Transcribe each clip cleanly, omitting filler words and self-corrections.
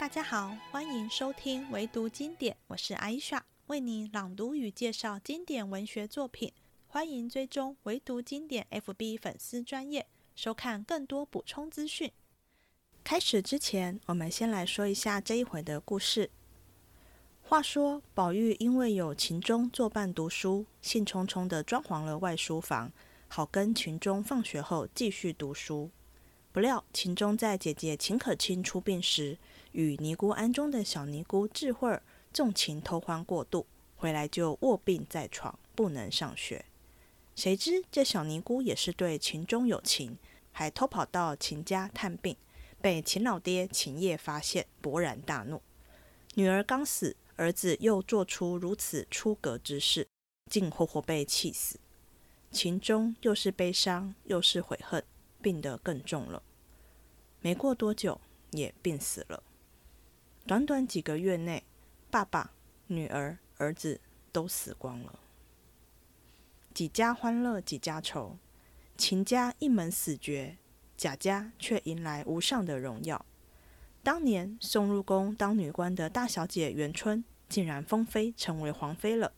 大家好，欢迎收听《唯读经典》，我是 Aisha， 为你朗读与介绍经典文学作品。欢迎追踪《唯读经典》FB 粉丝专页，收看更多补充资讯。开始之前，我们先来说一下这一回的故事。话说，宝玉因为有秦钟作伴读书，兴冲冲地装潢了外书房，好跟秦钟放学后继续读书。不料秦钟在姐姐秦可卿出殡时，与尼姑庵中的小尼姑智慧儿纵情偷欢过度，回来就卧病在床，不能上学。谁知这小尼姑也是对秦钟有情，还偷跑到秦家探病，被秦老爹秦业发现，勃然大怒。女儿刚死，儿子又做出如此出格之事，竟活活被气死。秦钟又是悲伤又是悔恨，病得更重了，没过多久也病死了。短短几个月内，爸爸、女儿、儿子都死光了。几家欢乐几家愁，秦家一门死绝，贾家却迎来无上的荣耀。当年送入宫当女官的大小姐元春，竟然封妃成为皇妃了。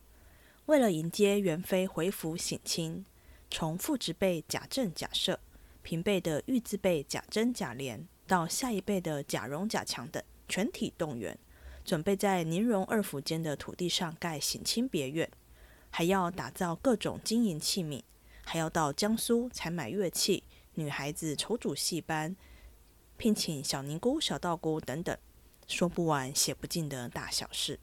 为了迎接元妃回府省亲，从父执辈贾政、贾赦，平辈的御字辈贾珍、贾琏，到下一辈的贾蓉、贾强等，全体动员，准备在宁荣二府间的土地上盖省亲别院，还要打造各种金银器皿，还要到江苏采买乐器，女孩子筹组戏班，聘请小尼姑、小道姑等等，说不完写不尽的大小事。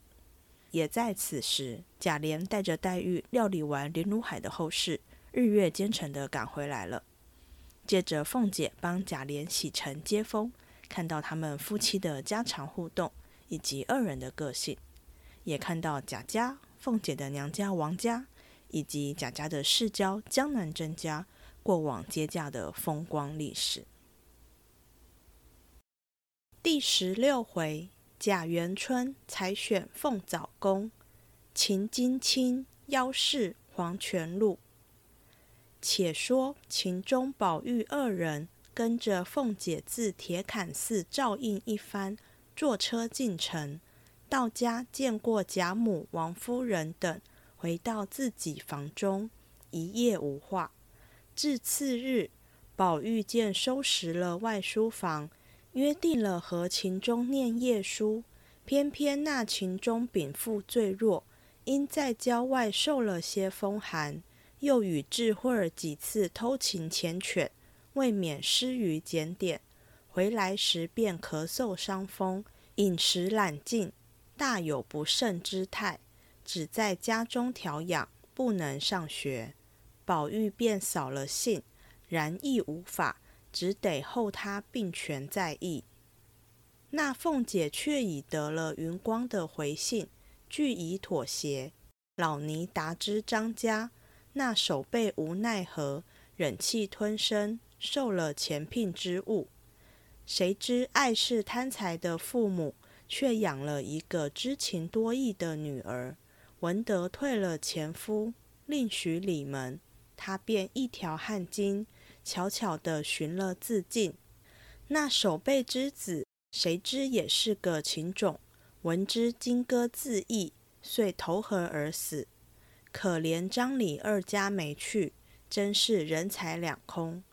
也在此时，贾琏带着黛玉料理完林如海的后事，日月兼程的赶回来了。接着凤姐帮贾琏洗尘接风，看到他们夫妻的家常互动以及二人的个性，也看到贾家、凤姐的娘家王家以及贾家的世交江南甄家过往接驾的风光历史。第16回，贾元春采选凤藻宫，秦金卿邀侍黄泉路。且说秦钟、宝玉二人跟着凤姐自铁槛寺照应一番，坐车进城，到家见过贾母、王夫人等，回到自己房中，一夜无话。至次日，宝玉见收拾了外书房，约定了和秦钟念夜书，偏偏那秦钟禀赋最弱，因在郊外受了些风寒，又与智慧儿几次偷情缱绻，未免失于检点，回来时便咳嗽伤风，饮食懒进，大有不慎之态，只在家中调养，不能上学。宝玉便扫了兴，然亦无法，只得候他病痊再议。那凤姐却已得了云光的回信，俱已妥协。老尼达知张家，那守备无奈何，忍气吞声，受了前聘之误。谁知爱是贪财的父母，却养了一个知情多义的女儿，闻得退了前夫，另许里门，他便一条汗巾，悄悄地寻了自尽。那守备之子，谁知也是个情种，闻之金戈自缢，遂投河而死。可怜张李二家没去，真是人财两空。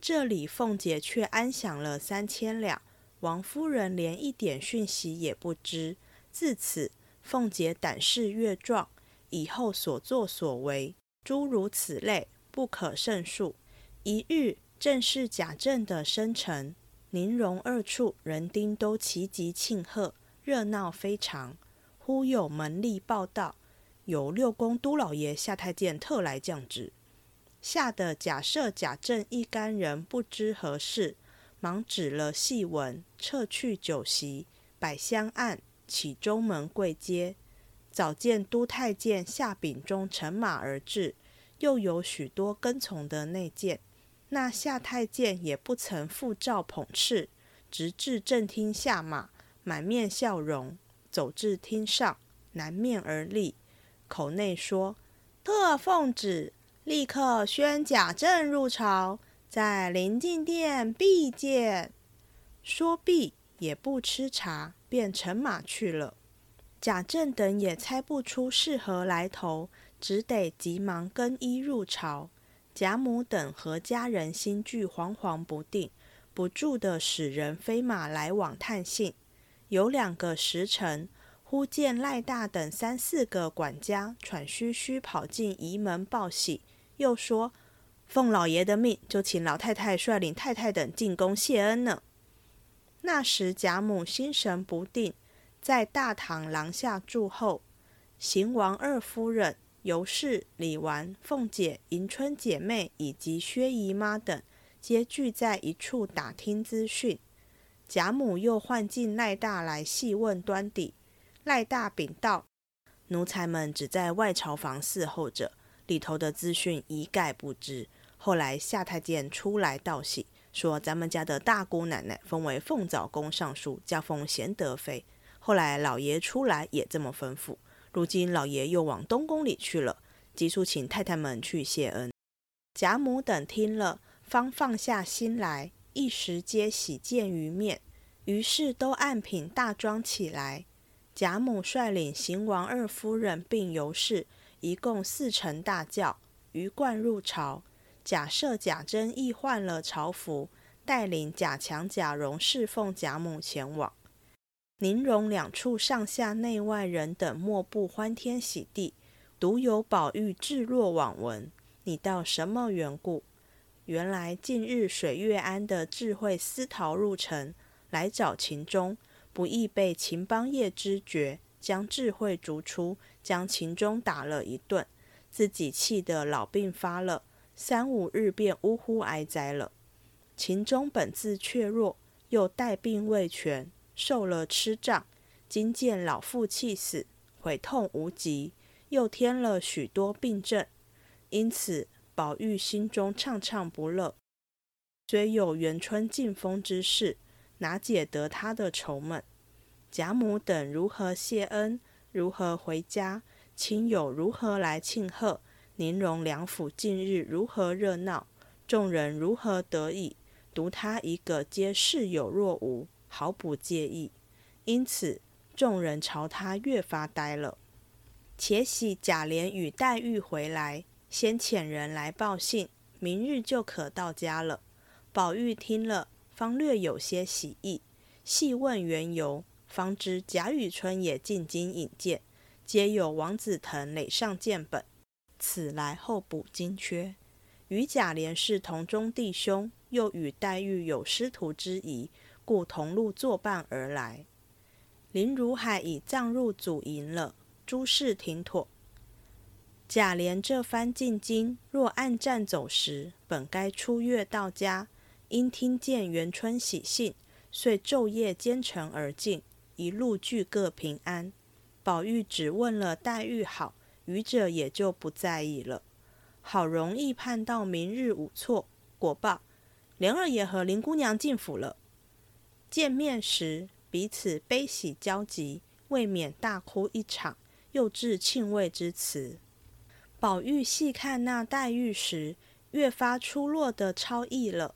这里凤姐却安享了3000两，王夫人连一点讯息也不知。自此，凤姐胆识越壮，以后所作所为，诸如此类，不可胜数。一日正是贾政的生辰，宁荣二处人丁都齐集庆贺，热闹非常。忽有门吏报道，有六宫都老爷夏太监特来降旨，吓得贾赦、贾政一干人不知何事，忙指了戏文，撤去酒席，摆香案，起中门跪接。早见都太监夏秉忠乘马而至，又有许多跟从的内监。那夏太监也不曾复照捧斥，直至正厅下马，满面笑容，走至厅上，南面而立，口内说：“特奉旨，立刻宣贾政入朝，在临近殿必见。”说毕，也不吃茶，便乘马去了。贾政等也猜不出是何来头，只得急忙更衣入朝。贾母等和家人心绪惶惶不定，不住的使人飞马来往探信。有2个时辰，忽见赖大等3、4个管家喘吁吁跑进仪门报喜，又说奉老爷的命，就请老太太率领太太等进宫谢恩呢。那时贾母心神不定，在大堂廊下住后，邢王2夫人、尤氏、李纨、凤姐、迎春姐妹以及薛姨妈等皆聚在一处打听资讯。贾母又唤进赖大来细问端底。赖大禀道：奴才们只在外朝房伺候着，里头的资讯一概不知。后来夏太监出来道喜，说咱们家的大姑奶奶封为凤藻宫尚书，加封贤德妃。后来老爷出来也这么吩咐，如今老爷又往东宫里去了，急速请太太们去谢恩。贾母等听了，方放下心来，一时皆喜见于面，于是都按品大装起来。贾母率领邢王2夫人并尤氏，一共4乘大轿，鱼贯入朝。贾赦、贾珍亦换了朝服，带领贾强、贾蓉侍奉贾母前往。宁荣两处上下内外人等莫不欢天喜地，独有宝玉置若罔闻。你道什么缘故？原来近日水月庵的智慧私逃入城，来找秦钟，不易被秦邦业知觉，将智慧逐出，将秦钟打了一顿，自己气得老病发了，3、5日便呜呼哀哉了。秦钟本自怯弱，又带病未痊，受了痴障，今见老父气死，悔痛无及，又添了许多病症，因此宝玉心中怅怅不乐。虽有元春进封之事，哪解得他的愁闷？贾母等如何谢恩，如何回家，亲友如何来庆贺，宁荣两府近日如何热闹，众人如何得意，独他一个皆视有若无，毫不介意。因此众人朝他越发呆了。且喜贾琏与黛玉回来，先遣人来报信，明日就可到家了。宝玉听了，方略有些喜意，细问缘由，方知贾雨村也进京引荐，皆有王子腾垒上建本，此来后补金缺。与贾琏是同中弟兄，又与黛玉有师徒之谊，故同路作伴而来。林如海已葬入祖茔了，诸事停妥。贾琏这番进京，若按站走时，本该出月到家，因听见元春喜信，遂昼夜兼程而进，一路俱各平安。宝玉只问了黛玉好，余者也就不在意了。好容易盼到明日午错，果报琏二爷和林姑娘进府了。见面时彼此悲喜交集，未免大哭一场，又致庆慰之词。宝玉细看那黛玉时，越发出落的超逸了。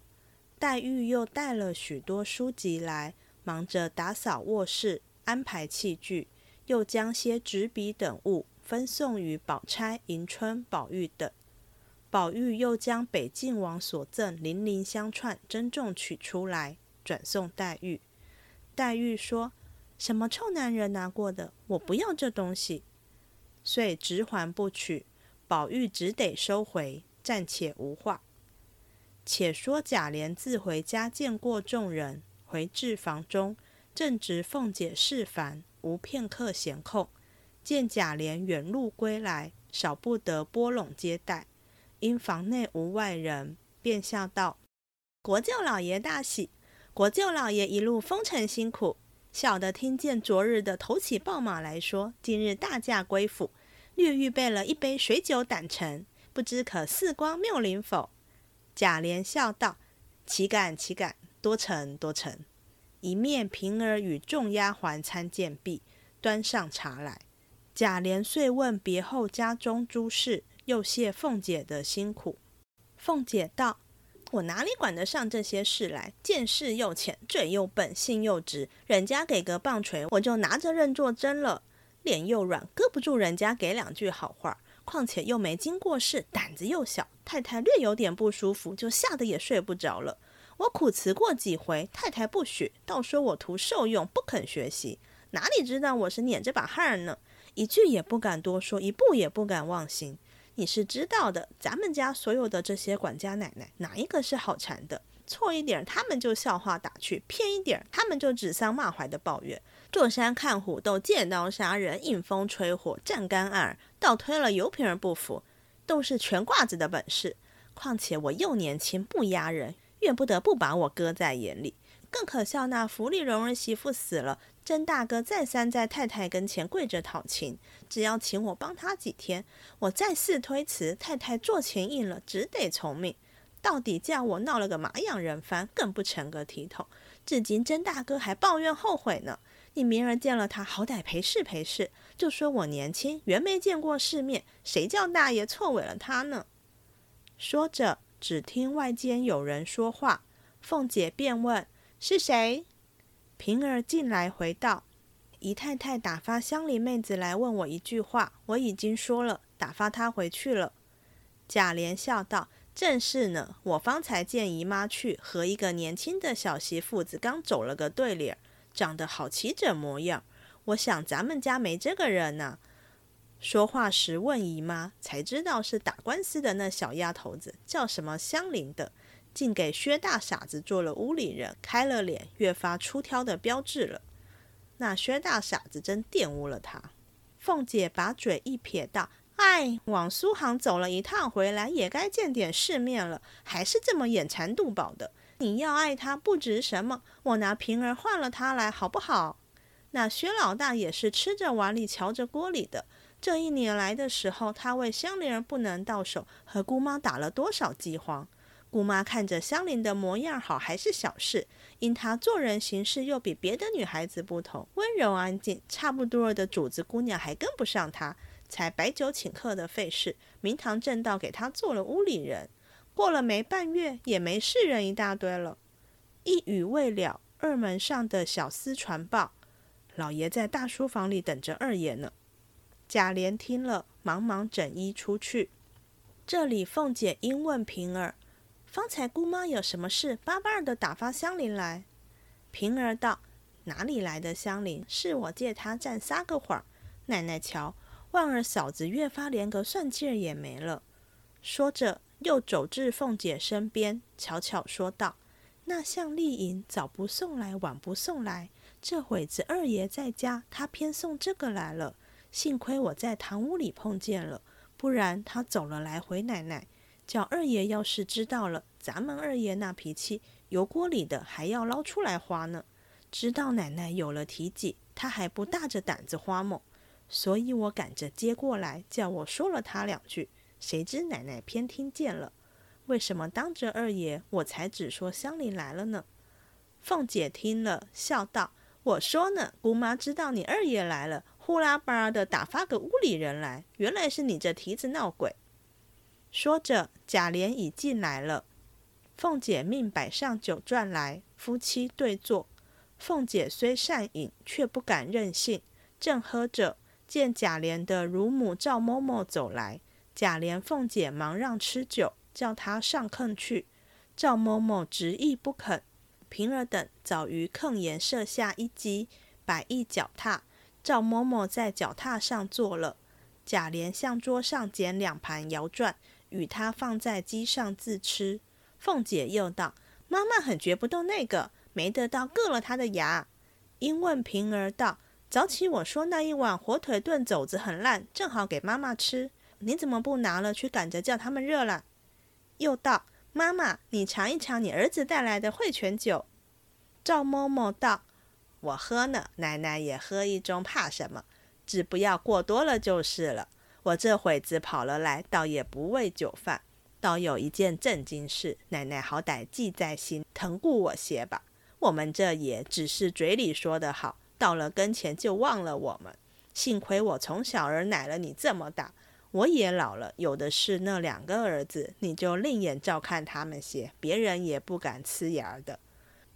黛玉又带了许多书籍来，忙着打扫卧室，安排器具，又将些纸笔等物分送于宝钗、迎春、宝玉等。宝玉又将北静王所赠零零相串珍重取出来，转送黛玉。黛玉说：什么臭男人拿过的，我不要这东西。遂直还不取，宝玉只得收回，暂且无话。且说贾琏自回家见过众人，回至房中，正值凤姐事烦，无片刻闲空，见贾琏远路归来，少不得拨冗接待。因房内无外人，便笑道：国舅老爷大喜，国舅老爷一路风尘辛苦，小的听见昨日的头起抱马来说，今日大驾归府，略预备了一杯水酒胆陈，不知可四光谬灵否？贾琏笑道：岂敢岂敢，多成多成。一面平儿与众丫鬟参见毕，端上茶来。贾琏遂问别后家中诸事，又谢凤姐的辛苦。凤姐道：我哪里管得上这些事来，见识又浅，嘴又笨，心又直，人家给个棒槌我就拿着认作真了，脸又软，搁不住人家给两句好话，况且又没经过事，胆子又小，太太略有点不舒服就吓得也睡不着了。我苦辞过几回，太太不许，倒说我图受用不肯学习，哪里知道我是捻着把汗呢，一句也不敢多说，一步也不敢忘形。你是知道的，咱们家所有的这些管家奶奶哪一个是好缠的，错一点他们就笑话打趣，偏一点他们就指桑骂槐的抱怨，坐山看虎斗，借刀杀人，应风吹火，站干耳，倒推了油瓶而不服，都是全挂子的本事。况且我又年轻不压人，越不得不把我搁在眼里。更可笑那福利蓉儿媳妇死了，甄大哥再三在太太跟前跪着讨情，只要请我帮他几天，我再次推辞，太太做情硬了，只得从命，到底叫我闹了个马仰人翻，更不成个体统。至今甄大哥还抱怨后悔呢，你明儿见了他好歹陪侍陪侍，就说我年轻原没见过世面，谁叫大爷错委了他呢。说着只听外间有人说话，凤姐便问是谁。平儿进来回道，姨太太打发乡里妹子来问我一句话，我已经说了，打发她回去了。贾琏笑道，正是呢，我方才见姨妈去，和一个年轻的小媳妇子刚走了个对脸，长得好齐整模样，我想咱们家没这个人啊。说话时问姨妈，才知道是打官司的那小丫头子，叫什么香菱的，竟给薛大傻子做了屋里人，开了脸，越发出挑的标志了。那薛大傻子真玷污了他。凤姐把嘴一撇道，哎，往苏杭走了一趟回来，也该见点世面了，还是这么眼馋肚饱的。你要爱他不值什么，我拿平儿换了他来好不好。那薛老大也是吃着碗里瞧着锅里的，这一年来的时候，他为香菱儿不能到手，和姑妈打了多少饥荒。姑妈看着香菱的模样好还是小事，因她做人行事又比别的女孩子不同，温柔安静，差不多的主子姑娘还跟不上她，才摆酒请客的费事，明堂正道给她做了屋里人。过了没半月，也没事人一大堆了。一语未了，二门上的小厮传报，老爷在大书房里等着二爷呢。贾琏听了，忙忙整衣出去。这里凤姐因问平儿，方才姑妈有什么事巴巴的打发香菱来。平儿道，哪里来的香菱，是我借她站撒个谎，奶奶瞧万儿嫂子越发连个算计儿也没了。说着又走至凤姐身边，悄悄说道，那项丽颖早不送来晚不送来，这会子二爷在家，她偏送这个来了，幸亏我在堂屋里碰见了，不然她走了来回奶奶，叫二爷要是知道了，咱们二爷那脾气油锅里的还要捞出来花呢。知道奶奶有了提己，他还不大着胆子花猛，所以我赶着接过来，叫我说了他两句，谁知奶奶偏听见了，为什么当着二爷我才只说乡里来了呢。凤姐听了笑道，我说呢，姑妈知道你二爷来了，呼啦吧的打发个屋里人来，原来是你这蹄子闹鬼。说着贾琏已进来了，凤姐命摆上酒馔来，夫妻对坐。凤姐虽善饮，却不敢任性，正喝着，见贾琏的乳母赵嬷嬷走来，贾琏凤姐忙让吃酒，叫她上炕去，赵嬷嬷执意不肯。平儿等早于炕沿设下一机，摆一脚踏，赵嬷嬷在脚踏上坐了。贾琏向桌上捡两盘摇馔，与他放在机上自吃。凤姐又道，妈妈很绝不动那个，没得到硌了她的牙。因问平儿道，早起我说那一碗火腿炖肘子很烂，正好给妈妈吃，你怎么不拿了去赶着叫他们热了。又道，妈妈你尝一尝你儿子带来的惠泉酒。赵嬷嬷道，我喝呢，奶奶也喝一盅，怕什么，只不要过多了就是了。我这会子跑了来，倒也不为酒饭，倒有一件正经事，奶奶好歹记在心，疼顾我些吧。我们这也只是嘴里说得好，到了跟前就忘了我们。幸亏我从小儿奶了你这么大，我也老了，有的是那两个儿子，你就另眼照看他们些，别人也不敢呲牙的。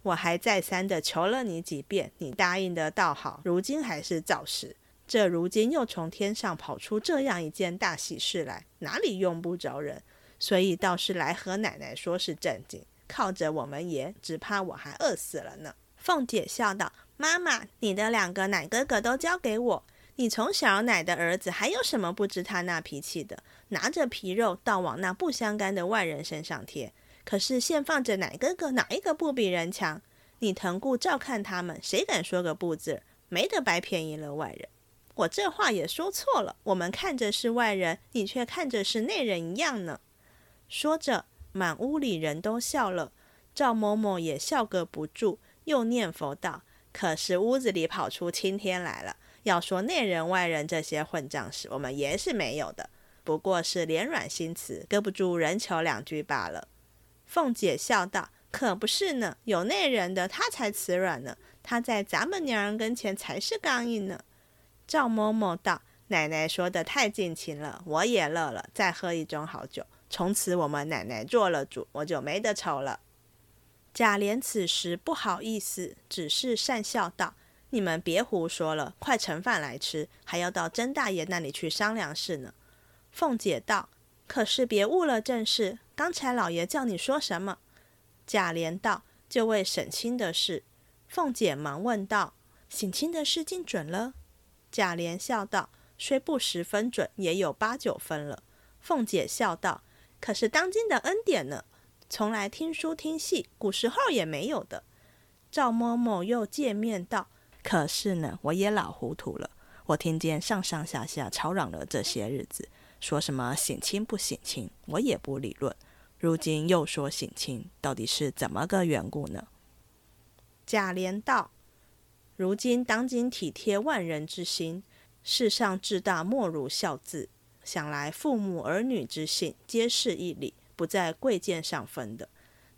我还再三的求了你几遍，你答应的倒好，如今还是造势。这如今又从天上跑出这样一件大喜事来，哪里用不着人？所以倒是来和奶奶说是正经，靠着我们爷，只怕我还饿死了呢。凤姐笑道：妈妈，你的两个奶哥哥都交给我，你从小奶的儿子还有什么不知他那脾气的，拿着皮肉倒往那不相干的外人身上贴。可是现放着奶哥哥，哪一个不比人强？你疼顾照看他们，谁敢说个不字？没得白便宜了外人。我这话也说错了，我们看着是外人，你却看着是内人一样呢。说着，满屋里人都笑了，赵嬷嬷也笑个不住，又念佛道：可是屋子里跑出青天来了，要说内人外人这些混账事，我们爷是没有的，不过是脸软心慈，搁不住人求两句罢了。凤姐笑道：可不是呢，有内人的他才慈软呢，他在咱们娘儿跟前才是刚硬呢。赵嬷嬷道：奶奶说的太尽情了，我也乐了，再喝一盅好酒，从此我们奶奶做了主，我就没得愁了。贾琏此时不好意思，只是讪笑道：你们别胡说了，快盛饭来吃，还要到甄大爷那里去商量事呢。凤姐道：可是别误了正事，刚才老爷叫你说什么？贾琏道：就为省亲的事。凤姐忙问道：省亲的事竟准了？贾琏笑道：虽不十分准，也有8、9分了。凤姐笑道：可是当今的恩典呢，从来听书听戏，古时候也没有的。赵嬷嬷又见面道：可是呢，我也老糊涂了，我听见上上下下吵嚷了这些日子，说什么省亲不省亲，我也不理论，如今又说省亲，到底是怎么个缘故呢？贾琏道：如今当今体贴万人之心，世上至大莫如孝字，想来父母儿女之性皆是一理，不在贵贱上分的。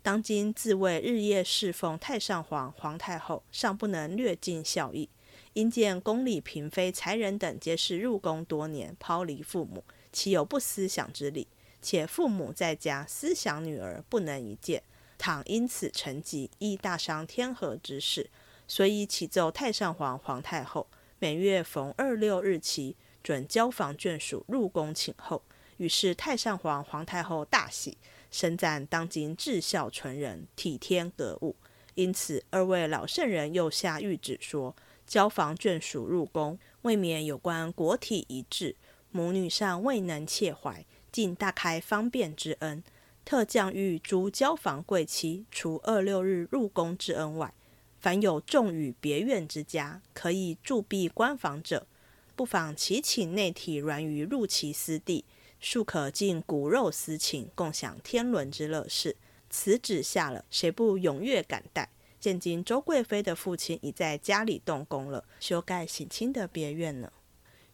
当今自谓日夜侍奉太上皇、皇太后，尚不能略尽孝义，因见宫里嫔妃、才人等皆是入宫多年，抛离父母，岂有不思想之理？且父母在家思想女儿，不能一见，倘因此成疾，亦大伤天和之事。所以启奏太上皇、皇太后，每月逢26日起，准交房眷属入宫请候。于是太上皇、皇太后大喜，深赞当今至孝纯仁，体天格物。因此二位老圣人又下谕旨说，交房眷属入宫，未免有关国体一致，母女上未能切怀，尽大开方便之恩，特降谕诸交房贵戚，除26日入宫之恩外，凡有重与别院之家，可以驻跸官房者，不妨其请内体软于入其私地，庶可尽骨肉私情，共享天伦之乐事。此旨下了，谁不踊跃感戴？现今周贵妃的父亲已在家里动工了，修盖省亲的别院呢。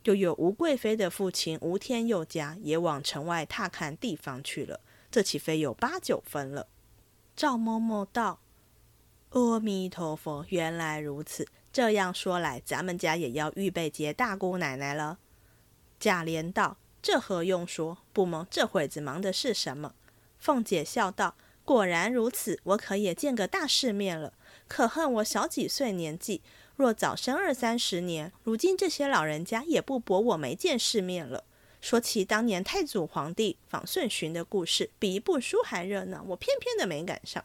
又有吴贵妃的父亲吴天佑家也往城外踏看地方去了，这岂非有8、9分了？赵嬷嬷道：阿弥陀佛，原来如此，这样说来，咱们家也要预备接大姑奶奶了。贾琏道：这何用说，不蒙这会子忙的是什么？凤姐笑道：果然如此，我可也见个大世面了，可恨我小几岁年纪，若早生20、30年，如今这些老人家也不驳我没见世面了。说起当年太祖皇帝访顺巡的故事，比一部书还热闹，我偏偏的没赶上。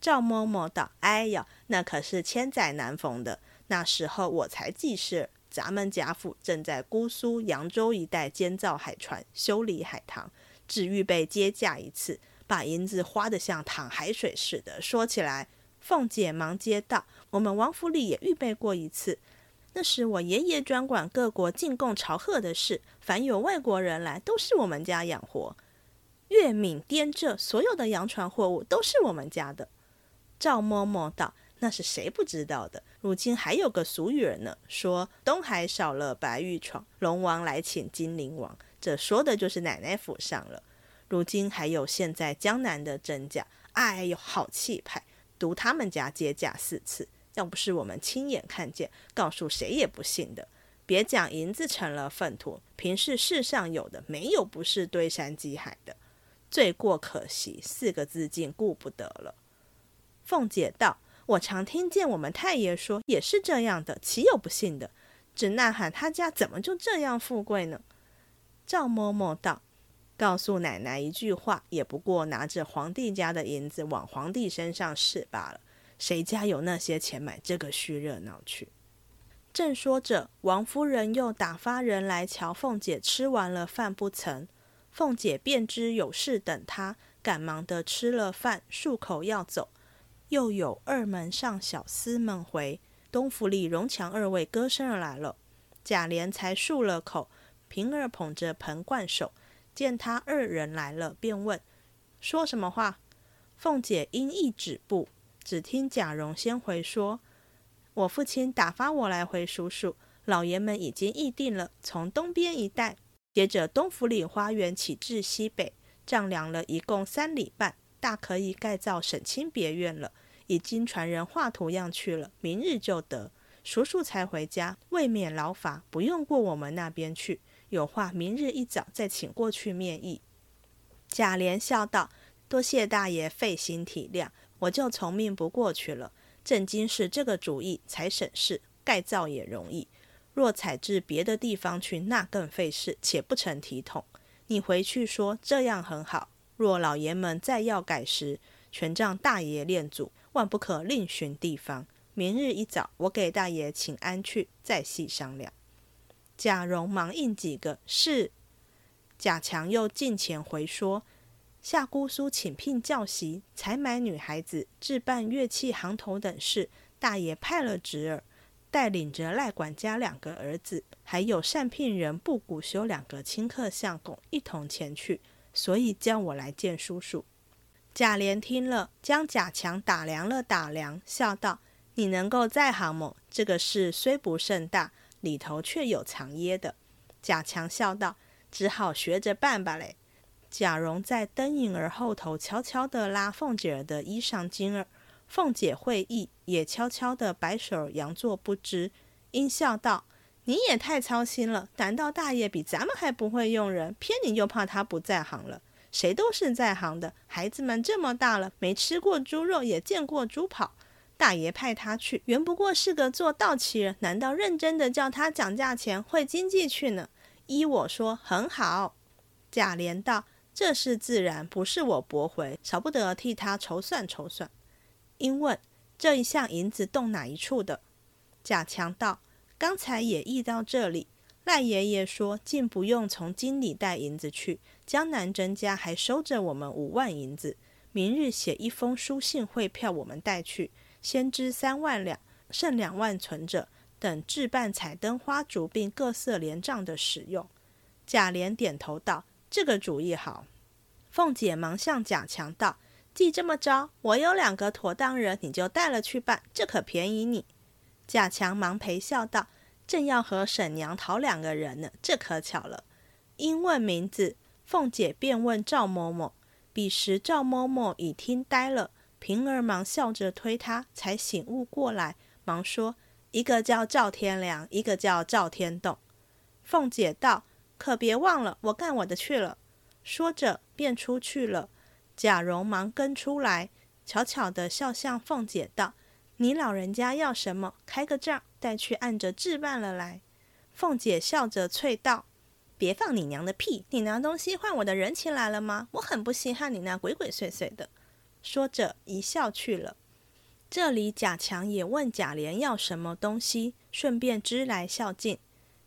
赵嬷嬷道：哎呀，那可是千载难逢的，那时候我才记事，咱们贾府正在姑苏、扬州一带建造海船，修理海棠，只预备接驾一次，把银子花得像淌海水似的。说起来，凤姐忙接道：我们王府里也预备过一次，那时我爷爷专管各国进贡朝贺的事，凡有外国人来，都是我们家养活，粤闽滇浙所有的洋船货物都是我们家的。赵嬷嬷道：那是谁不知道的？如今还有个俗语呢，说东海少了白玉床，龙王来请金陵王，这说的就是奶奶府上了。如今还有现在江南的甄家，哎呦，好气派，独他们家接驾4次，要不是我们亲眼看见，告诉谁也不信的。别讲银子成了粪土，凭是世上有的，没有不是堆山积海的。罪过可惜，四个字竟顾不得了。凤姐道：我常听见我们太爷说也是这样的，岂有不信的？只呐喊他家怎么就这样富贵呢？赵嬷嬷道：告诉奶奶一句话，也不过拿着皇帝家的银子往皇帝身上试罢了，谁家有那些钱买这个虚热闹去？正说着，王夫人又打发人来瞧凤姐吃完了饭不曾，凤姐便知有事等她，赶忙的吃了饭，漱口要走，又有二门上小厮们回，东府里荣强二位歌声而来了。贾琏才漱了口，平儿捧着盆罐手，见他二人来了，便问说什么话。凤姐因一止步，只听贾蓉先回说：我父亲打发我来回叔叔，老爷们已经议定了，从东边一带，接着东府里花园起至西北，丈量了一共3里半，大可以盖造省亲别院了，已经传人画图样去了，明日就得。叔叔才回家，未免劳乏，不用过我们那边去，有话明日一早再请过去面议。贾琏笑道：多谢大爷费心体谅，我就从命不过去了。正经是这个主意才省事，盖造也容易，若采至别的地方去，那更费事，且不成体统。你回去说这样很好，若老爷们再要改时，全仗大爷练主，万不可另寻地方。明日一早我给大爷请安去，再细商量。贾蓉忙应几个是。贾强又近前回说：夏姑苏请聘教习，采买女孩子，置办乐器行头等事，大爷派了侄儿，带领着赖管家2个儿子，还有善聘人布谷修2个亲客相公一同前去，所以叫我来见叔叔。贾琏听了，将贾强打量了打量，笑道：你能够在行么？这个事虽不甚大，里头却有藏掖的。贾强笑道：只好学着办吧嘞。贾蓉在灯影儿后头悄悄地拉凤姐儿的衣裳襟儿，凤姐会意，也悄悄地摆手佯作不知，因笑道：你也太操心了，难道大爷比咱们还不会用人，偏你就怕他不在行了？谁都是在行的，孩子们这么大了，没吃过猪肉也见过猪跑，大爷派他去，原不过是个做道奇人，难道认真的叫他讲价钱会经济去呢？依我说很好。贾琏道：这是自然，不是我驳回，少不得替他筹算筹算。因问这一项银子动哪一处的。贾强道：刚才也议到这里，赖爷爷说竟不用从京里带银子去，江南甄家还收着我们5万银子，明日写一封书信汇票我们带去，先支3万两，剩2万存着，等置办彩灯花烛并各色连帐的使用。贾琏点头道：这个主意好。凤姐忙向贾强道：既这么着，我有2个妥当人，你就带了去办，这可便宜你。贾强忙陪笑道：正要和婶娘讨2个人呢，这可巧了。因问名字，凤姐便问赵嬷嬷。彼时赵嬷嬷已听呆了，平儿忙笑着推她，才醒悟过来，忙说：一个叫赵天良，一个叫赵天栋。凤姐道：可别忘了，我干我的去了。说着便出去了。贾蓉忙跟出来，悄悄地笑向凤姐道：你老人家要什么，开个账，带去按着置办了来。凤姐笑着啐道：别放你娘的屁，你拿东西换我的人情来了吗？我很不稀罕你那鬼鬼祟祟的。说着一笑去了。这里贾强也问贾琏要什么东西，顺便支来孝敬。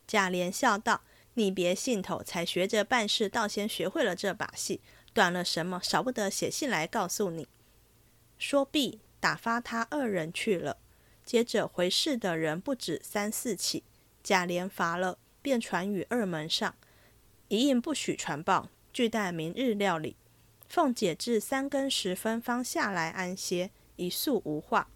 贾琏笑道：你别兴头，才学着办事，倒先学会了这把戏，短了什么，少不得写信来告诉你。说毕，打发他2人去了。接着回事的人不止3、4起，贾琏乏了，便传与2门上，一应不许传报，俱待明日料理。凤姐至3更10分方下来安歇，一宿无话。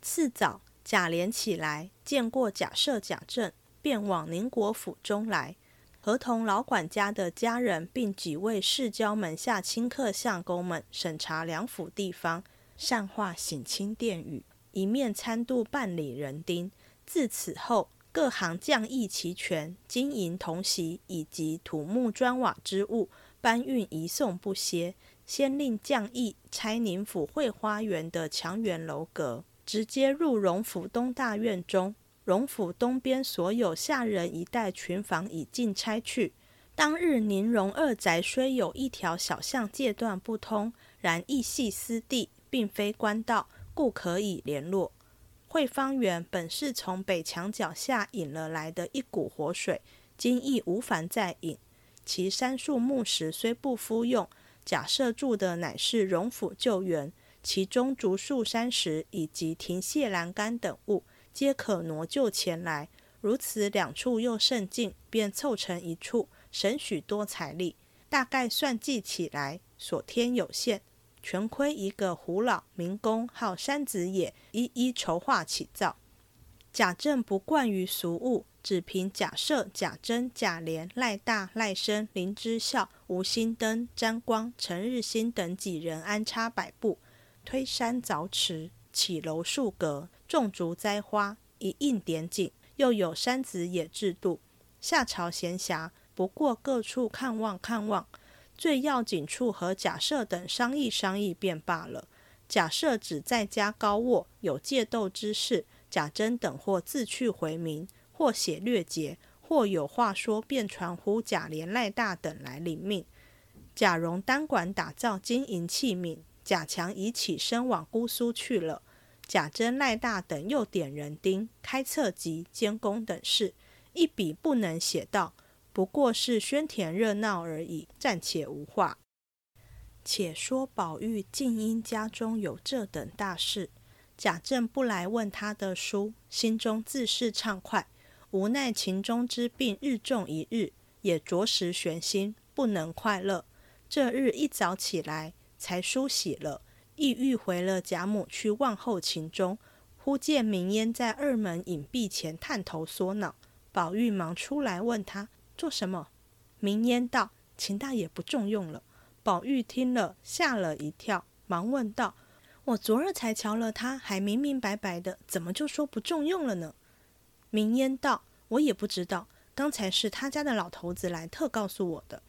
次早，贾琏起来，见过贾赦、贾政，便往宁国府中来，合同老管家的家人，并几位世交门下亲客相公们，审查2府地方，善化省亲殿宇，一面参度办理人丁。自此后，各行匠艺齐全，金银铜席以及土木砖瓦之物搬运移送不歇，先令匠艺拆宁府会花园的墙垣楼阁，直接入荣府东大院中。荣府东边所有下人一带群房已尽拆去。当日宁荣二宅虽有一条小巷界段不通，然亦系私地，并非官道，故可以联络。惠芳园本是从北墙脚下引了来的一股活水，今亦无烦再引。其杉树木石虽不敷用，假设住的乃是荣府旧园，其中竹树山石以及亭榭栏杆等物，皆可挪就前来。如此两处又甚近，便凑成一处，省许多财力。大概算计起来，所添有限。全亏一个胡老民工号山子野一一筹划起造。贾政不惯于俗物，只凭贾赦、贾珍、贾琏、赖大、赖声、林之孝、吴新登、詹光、陈日新等几人安插百步，推山凿池，起楼树阁，种竹栽花，一应点景。又有山子野制度，下朝闲暇不过各处看望看望，最要紧处和贾赦等商议商议便罢了。贾赦只在家高卧，有借斗之事；贾珍等或自去回民，或写略节，或有话说便传呼贾琏、赖大等来领命。贾蓉单管打造金银器皿，贾强已起身往姑苏去了。贾珍、赖大等又点人丁开册籍、监工等事，一笔不能写到，不过是喧甜热闹而已，暂且无话。且说宝玉竟因家中有这等大事，贾政不来问他的书，心中自是畅快，无奈秦钟之病日重一日，也着实悬心，不能快乐。这日一早起来才梳洗了，意欲回了贾母去望候秦钟，忽见明烟在二门隐蔽前探头缩脑，宝玉忙出来问他做什么？明烟道：“秦大爷不重用了。”宝玉听了吓了一跳，忙问道：“我昨儿才瞧了他，还明明白白的，怎么就说不重用了呢？”明烟道：“我也不知道，刚才是他家的老头子来特告诉我的。”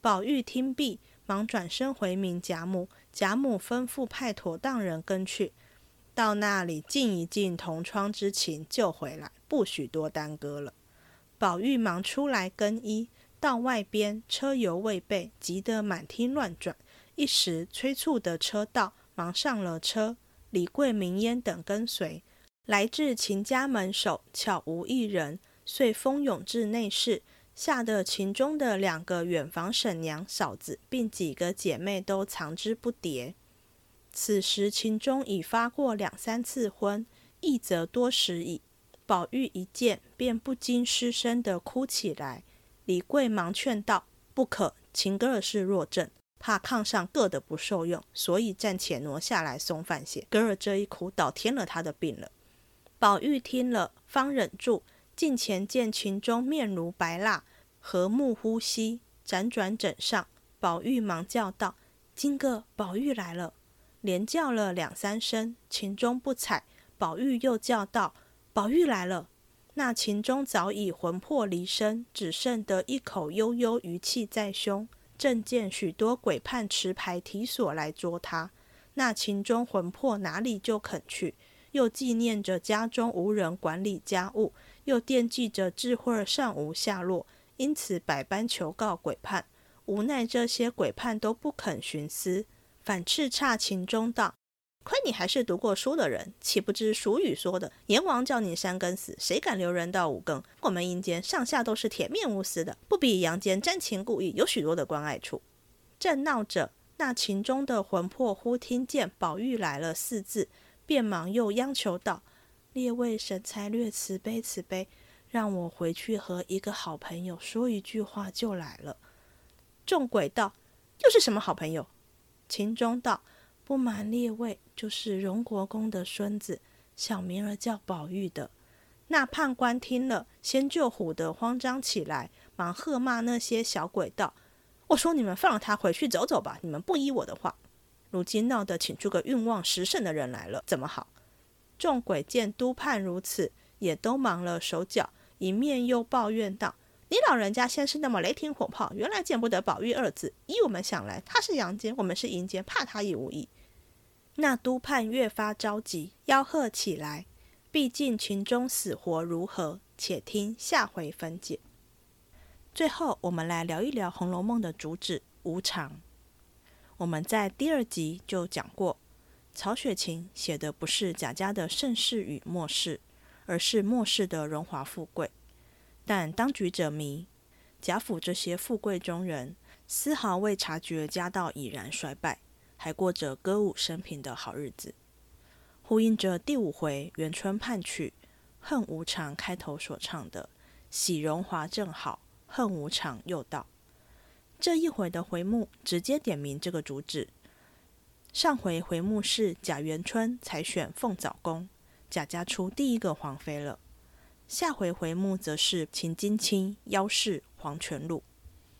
宝玉听毕，忙转身回明贾母，贾母吩咐派妥当人跟去，到那里尽一尽同窗之情，就回来，不许多耽搁了。宝玉忙出来更衣，到外边车油未备，急得满厅乱转，一时催促的车到，忙上了车，李贵、明烟等跟随，来至秦家门首，悄无一人，遂蜂拥至内室，吓得秦钟的两个远房婶娘、嫂子并几个姐妹都藏之不迭。此时秦钟已发过两三次昏，一则多时矣。宝玉一见，便不禁失声地哭起来。李贵忙劝道：“不可，秦哥儿是弱症，怕炕上硌得不受用，所以暂且挪下来松饭些。哥儿这一哭，倒添了他的病了。”宝玉听了，方忍住，近前见秦钟面如白蜡，和目呼吸，辗转枕上。宝玉忙叫道：“金哥，宝玉来了！”连叫了两三声，秦钟不睬。宝玉又叫道：“宝玉来了！”那秦钟早已魂魄离身，只剩得一口悠悠余气在胸，正见许多鬼判持牌提索来捉他。那秦钟魂魄哪里就肯去，又纪念着家中无人管理家务，又惦记着智慧尚无下落，因此百般求告鬼判，无奈这些鬼判都不肯徇私，反叱咤秦钟道：“亏你还是读过书的人，岂不知俗语说的，阎王叫你三更死，谁敢留人到五更？我们阴间上下都是铁面无私的，不比阳间沾情故意，有许多的关爱处。”正闹着，那秦钟的魂魄忽听见宝玉来了四字，便忙又央求道：“列位神差略慈悲慈悲，让我回去和一个好朋友说一句话就来了。”众鬼道：“又是什么好朋友？”秦钟道：“不瞒列位，就是荣国公的孙子，小名儿叫宝玉的。”那判官听了，先就唬得慌张起来，忙喝骂那些小鬼道：“我说你们放了他回去走走吧，你们不依我的话，如今闹得请出个运旺十胜的人来了，怎么好？”众鬼见督判如此，也都忙了手脚，一面又抱怨道：“你老人家先是那么雷霆火炮，原来见不得宝玉二字。依我们想来，他是阳间，我们是阴间，怕他也无益。”那督判越发着急，吆喝起来。毕竟群中死活如何，且听下回分解。最后，我们来聊一聊《红楼梦》的主旨——无常。我们在第2集就讲过，曹雪芹写的不是贾家的盛世与末世，而是末世的荣华富贵。但当局者迷，贾府这些富贵中人丝毫未察觉家道已然衰败，还过着歌舞升平的好日子。呼应着第5回元春判曲恨无常开头所唱的喜荣华正好，恨无常又到。这一回的回目直接点明这个主旨。上回回目是贾元春才选凤藻宫，贾家出第一个皇妃了。下回回目则是秦金卿邀仕黄泉路，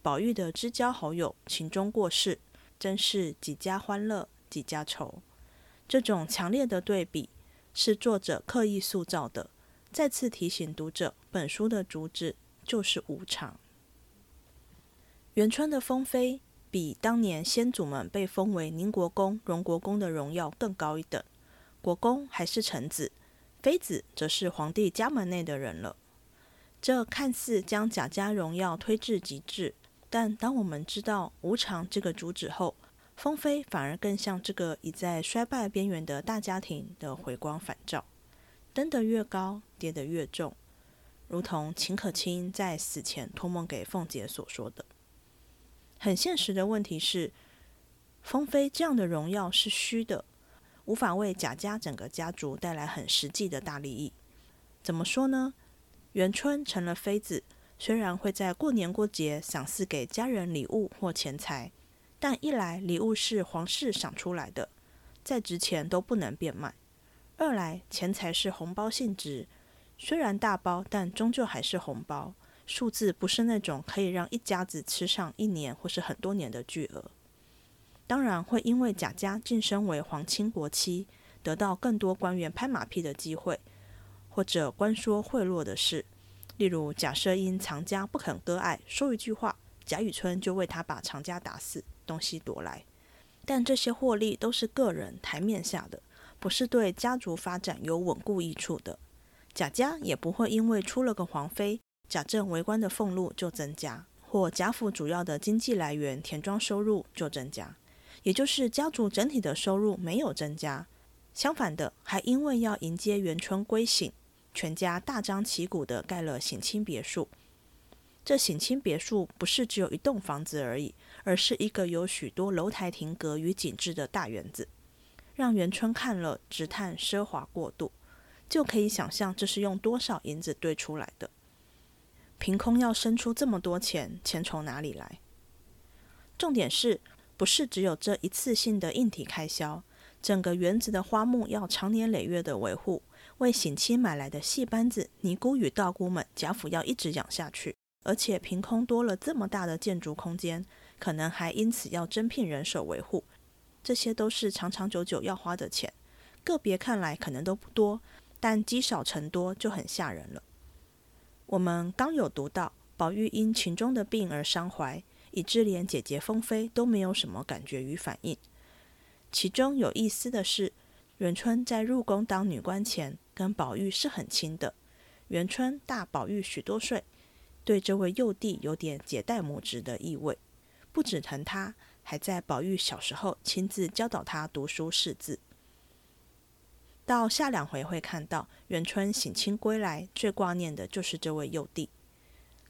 宝玉的知交好友秦钟过世，真是几家欢乐几家愁。这种强烈的对比是作者刻意塑造的，再次提醒读者本书的主旨就是无常。元春的封妃比当年先祖们被封为宁国公、荣国公的荣耀更高一等，国公还是臣子，妃子则是皇帝家门内的人了。这看似将贾家荣耀推至极致，但当我们知道无常这个主旨后，封妃反而更像这个已在衰败边缘的大家庭的回光返照，登得越高，跌得越重，如同秦可卿在死前托梦给凤姐所说的。很现实的问题是，封妃这样的荣耀是虚的，无法为贾家整个家族带来很实际的大利益。怎么说呢？元春成了妃子，虽然会在过年过节赏赐给家人礼物或钱财，但一来礼物是皇室赏出来的，再值钱都不能变卖；二来钱财是红包性质，虽然大包，但终究还是红包，数字不是那种可以让一家子吃上一年或是很多年的巨额。当然会因为贾家晋升为皇亲国戚，得到更多官员拍马屁的机会，或者官说贿赂的事，例如贾赦因藏家不肯割爱，说一句话，贾雨村就为他把藏家打死，东西夺来。但这些获利都是个人台面下的，不是对家族发展有稳固益处的。贾家也不会因为出了个皇妃，贾政为官的俸禄就增加，或贾府主要的经济来源田庄收入就增加，也就是家族整体的收入没有增加。相反的，还因为要迎接元春归省，全家大张旗鼓地盖了省亲别墅。这省亲别墅不是只有一栋房子而已，而是一个有许多楼台亭阁与景致的大园子，让元春看了直叹奢华过度，就可以想象这是用多少银子堆出来的。凭空要生出这么多钱，钱从哪里来？重点是，不是只有这一次性的硬体开销，整个园子的花木要长年累月的维护，为省亲买来的戏班子、尼姑与道姑们，贾府要一直养下去。而且凭空多了这么大的建筑空间，可能还因此要增聘人手维护，这些都是长长久久要花的钱，个别看来可能都不多，但积少成多就很吓人了。我们刚有读到宝玉因秦钟的病而伤怀，以致连姐姐封妃都没有什么感觉与反应。其中有意思的是，元春在入宫当女官前跟宝玉是很亲的，元春大宝玉许多岁，对这位幼弟有点姐带母职的意味，不只疼他，还在宝玉小时候亲自教导他读书识字。到下2回会看到元春省亲归来，最挂念的就是这位幼弟。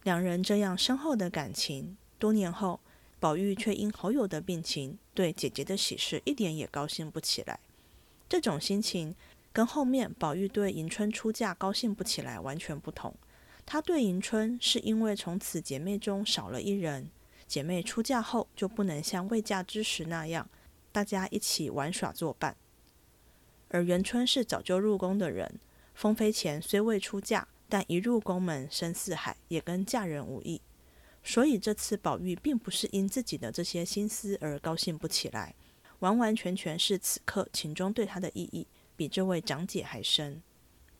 两人这样深厚的感情，多年后宝玉却因好友的病情，对姐姐的喜事一点也高兴不起来。这种心情跟后面宝玉对迎春出嫁高兴不起来完全不同。她对迎春是因为从此姐妹中少了一人，姐妹出嫁后就不能像未嫁之时那样大家一起玩耍作伴。而元春是早就入宫的人，封妃前虽未出嫁，但一入宫门深似海，也跟嫁人无异。所以这次宝玉并不是因自己的这些心思而高兴不起来，完完全全是此刻秦钟对他的意义比这位长姐还深。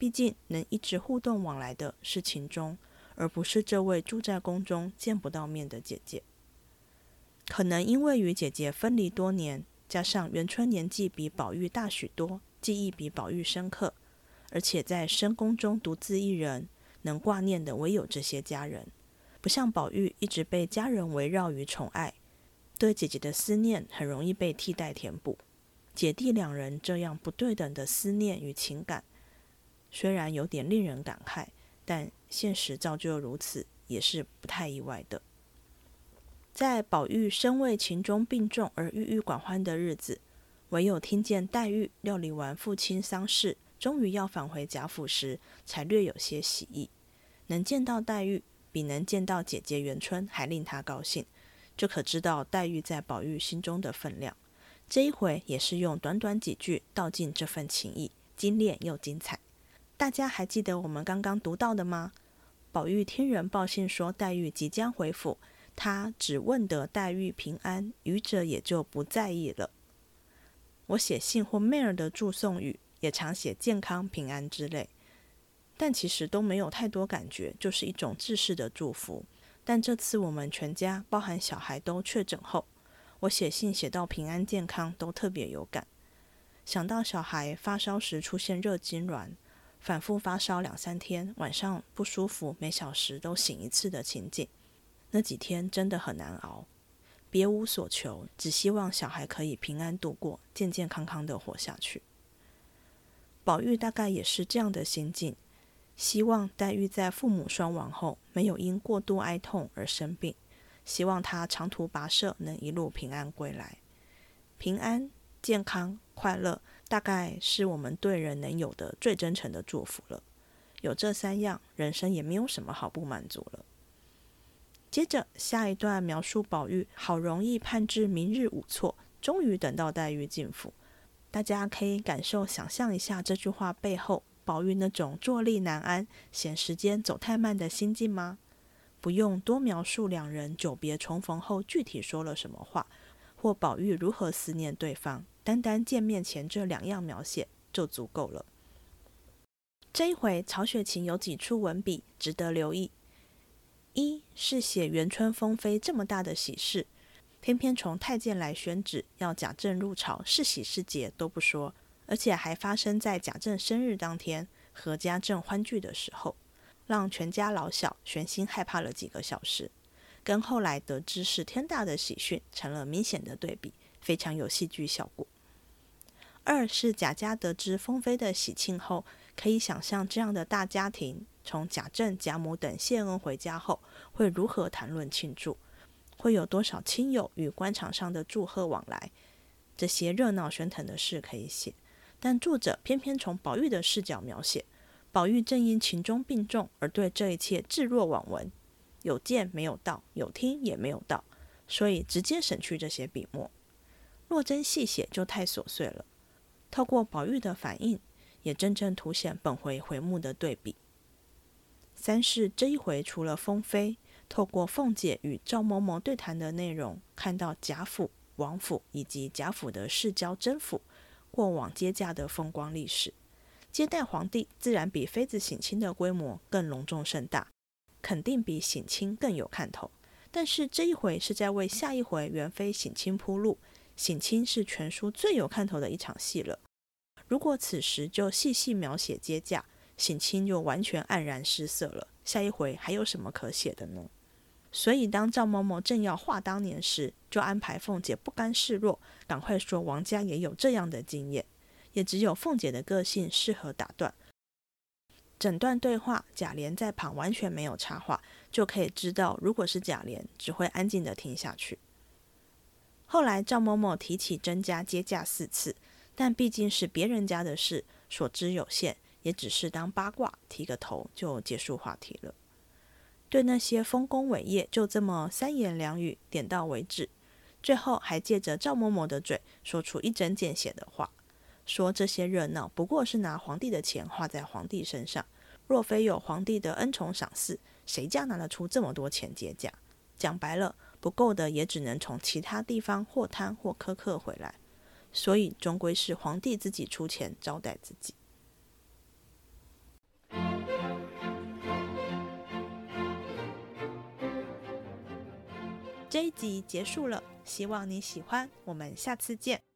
毕竟能一直互动往来的是秦钟，而不是这位住在宫中见不到面的姐姐。可能因为与姐姐分离多年，加上元春年纪比宝玉大许多，记忆比宝玉深刻，而且在深宫中独自一人，能挂念的唯有这些家人，不像宝玉一直被家人围绕与宠爱，对姐姐的思念很容易被替代填补。姐弟两人这样不对等的思念与情感，虽然有点令人感慨，但现实造就如此，也是不太意外的。在宝玉身为秦钟病重而郁郁寡欢的日子，唯有听见黛玉料理完父亲丧事，终于要返回贾府时，才略有些喜意。能见到黛玉，比能见到姐姐元春还令她高兴，这可知道黛玉在宝玉心中的分量。这一回也是用短短几句道尽这份情谊，精炼又精彩。大家还记得我们刚刚读到的吗？宝玉听人报信说黛玉即将回府，他只问得黛玉平安，余者也就不在意了。我写信或妹儿的祝颂语也常写健康平安之类，但其实都没有太多感觉，就是一种自式的祝福。但这次我们全家包含小孩都确诊后，我写信写到平安健康都特别有感，想到小孩发烧时出现热痉挛，反复发烧2-3天，晚上不舒服，每小时都醒一次的情景，那几天真的很难熬，别无所求，只希望小孩可以平安度过，健健康康的活下去。宝玉大概也是这样的心境，希望黛玉在父母双亡后没有因过度哀痛而生病，希望他长途跋涉能一路平安归来。平安、健康、快乐，大概是我们对人能有的最真诚的祝福了。有这3样，人生也没有什么好不满足了。接着下一段描述宝玉好容易盼至明日午错，终于等到黛玉进府。大家可以感受想象一下这句话背后宝玉那种坐立难安，嫌时间走太慢的心境吗？不用多描述两人久别重逢后具体说了什么话，或宝玉如何思念对方，单单见面前这2样描写就足够了。这一回曹雪芹有几处文笔值得留意。一是写元春封妃这么大的喜事，偏偏从太监来宣旨要贾政入朝，是喜是节都不说，而且还发生在贾政生日当天，阖家正欢聚的时候，让全家老小悬心害怕了几个小时，跟后来得知是天大的喜讯成了明显的对比，非常有戏剧效果。二是贾家得知封妃的喜庆后，可以想象这样的大家庭从贾政、贾母等谢恩回家后会如何谈论庆祝，会有多少亲友与官场上的祝贺往来，这些热闹喧腾的事可以写，但作者偏偏从宝玉的视角描写。宝玉正因秦钟病重而对这一切置若罔闻，有见没有到，有听也没有到，所以直接省去这些笔墨，若真细写就太琐碎了。透过宝玉的反应，也真正凸显本回回目的对比。三是这一回除了封妃，透过凤姐与赵嬷嬷对谈的内容，看到贾府、王府以及贾府的世交甄府过往接驾的风光历史。接待皇帝自然比妃子省亲的规模更隆重盛大，肯定比省亲更有看头。但是这一回是在为下一回元妃省亲铺路，省亲是全书最有看头的一场戏了。如果此时就细细描写接驾，省亲就完全黯然失色了，下一回还有什么可写的呢？所以当赵嬷嬷正要话当年时，就安排凤姐不甘示弱，赶快说王家也有这样的经验，也只有凤姐的个性适合打断。整段对话贾琏在旁完全没有插话，就可以知道如果是贾琏只会安静的听下去。后来赵嬷嬷提起甄家接驾4次，但毕竟是别人家的事，所知有限，也只是当八卦提个头就结束话题了。对那些丰功伟业就这么3言2语点到为止，最后还借着赵嬷嬷的嘴说出一针见血的话，说这些热闹不过是拿皇帝的钱花在皇帝身上，若非有皇帝的恩宠赏赐，谁家拿得出这么多钱接驾？讲白了，不够的也只能从其他地方或贪或苛刻回来，所以终归是皇帝自己出钱招待自己。这一集结束了，希望你喜欢，我们下次见。